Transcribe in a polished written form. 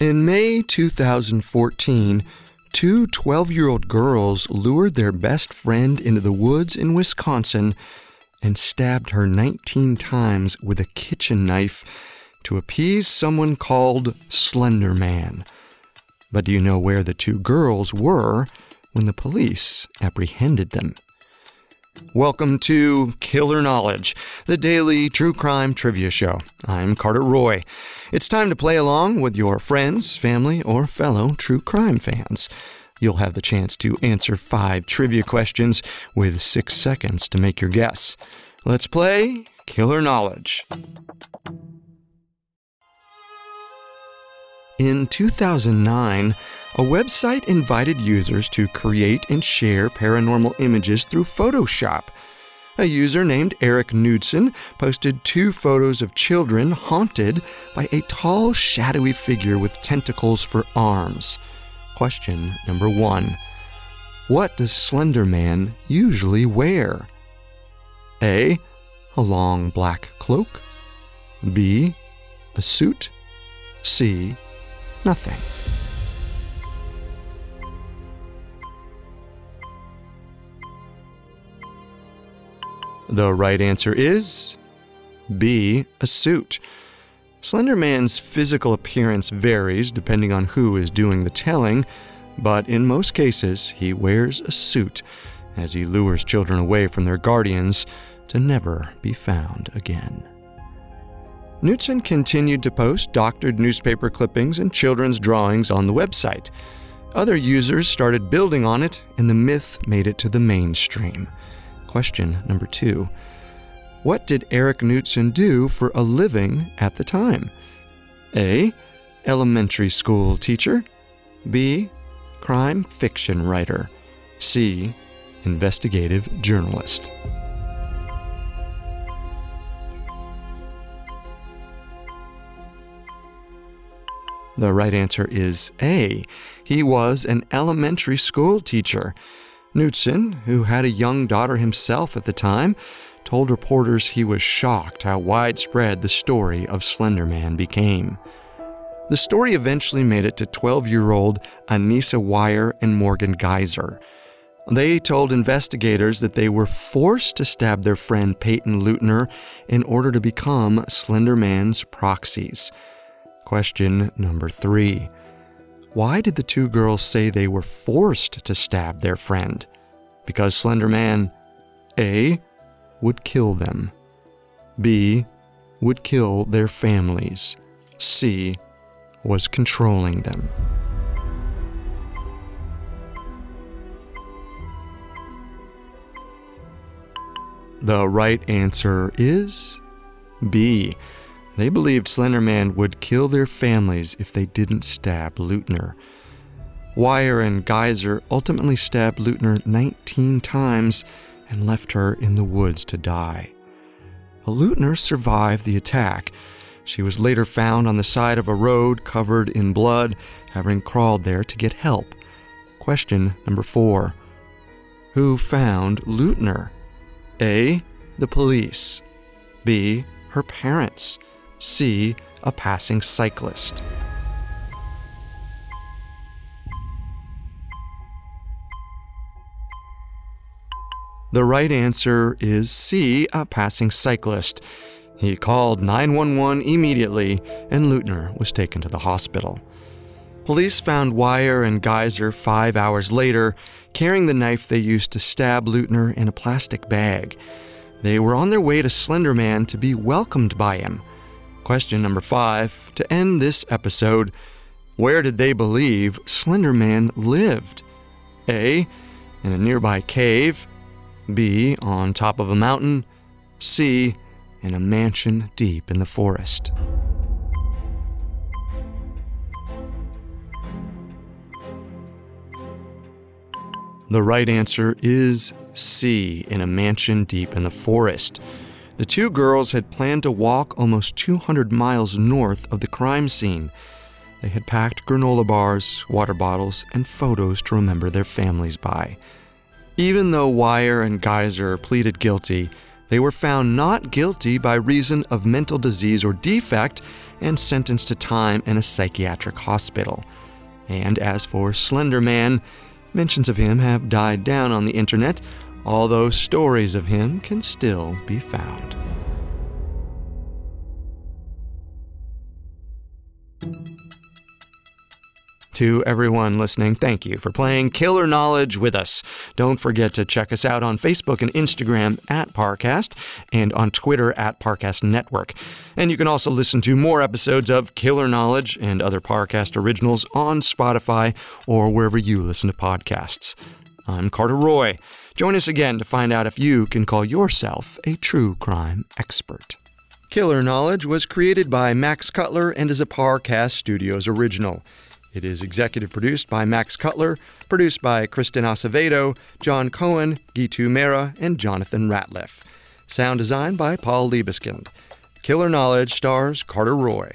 In May 2014, two 12-year-old girls lured their best friend into the woods in Wisconsin and stabbed her 19 times with a kitchen knife to appease someone called Slender Man. But do you know where the two girls were when the police apprehended them? Welcome to Killer Knowledge, the daily true crime trivia show. I'm Carter Roy. It's time to play along with your friends, family, or fellow true crime fans. You'll have the chance to answer 5 trivia questions with 6 seconds to make your guess. Let's play Killer Knowledge. In 2009, a website invited users to create and share paranormal images through Photoshop. A user named Eric Knudsen posted 2 photos of children haunted by a tall, shadowy figure with tentacles for arms. Question number 1. What does Slender Man usually wear? A. A long black cloak. B. A suit. C. Nothing. The right answer is B, a suit. Slender Man's physical appearance varies depending on who is doing the telling, but in most cases, he wears a suit as he lures children away from their guardians to never be found again. Knudsen continued to post doctored newspaper clippings and children's drawings on the website. Other users started building on it, and the myth made it to the mainstream. Question number 2. What did Eric Knudsen do for a living at the time? A. Elementary school teacher. B. Crime fiction writer. C. Investigative journalist. The right answer is A. He was an elementary school teacher. Knudsen, who had a young daughter himself at the time, told reporters he was shocked how widespread the story of Slender Man became. The story eventually made it to 12-year-old Anissa Weier and Morgan Geyser. They told investigators that they were forced to stab their friend Payton Leutner in order to become Slender Man's proxies. Question number 3. Why did the two girls say they were forced to stab their friend? Because Slender Man, A, would kill them, B, would kill their families, C, was controlling them. The right answer is B. They believed Slender Man would kill their families if they didn't stab Leutner. Weier and Geyser ultimately stabbed Leutner 19 times and left her in the woods to die. Leutner survived the attack. She was later found on the side of a road covered in blood, having crawled there to get help. Question number 4. Who found Leutner? A. The police. B. Her parents. C, a passing cyclist. The right answer is C, a passing cyclist. He called 911 immediately, and Leutner was taken to the hospital. Police found Weier and Geyser 5 hours later, carrying the knife they used to stab Leutner in a plastic bag. They were on their way to Slender Man to be welcomed by him. Question number 5. To end this episode, where did they believe Slender Man lived? A. In a nearby cave. B. On top of a mountain. C. In a mansion deep in the forest. The right answer is C. In a mansion deep in the forest. The two girls had planned to walk almost 200 miles north of the crime scene. They had packed granola bars, water bottles, and photos to remember their families by. Even though Weier and Geyser pleaded guilty, They were found not guilty by reason of mental disease or defect and sentenced to time in a psychiatric hospital. And as for Slender Man, mentions of him have died down on the internet, although stories of him can still be found. To everyone listening, thank you for playing Killer Knowledge with us. Don't forget to check us out on Facebook and Instagram @Parcast and on Twitter @Parcast Network. And you can also listen to more episodes of Killer Knowledge and other Parcast originals on Spotify or wherever you listen to podcasts. I'm Carter Roy. Join us again to find out if you can call yourself a true crime expert. Killer Knowledge was created by Max Cutler and is a Parcast Studios original. It is executive produced by Max Cutler, produced by Kristen Acevedo, John Cohen, Gitu Mera, and Jonathan Ratliff. Sound design by Paul Liebeskind. Killer Knowledge stars Carter Roy.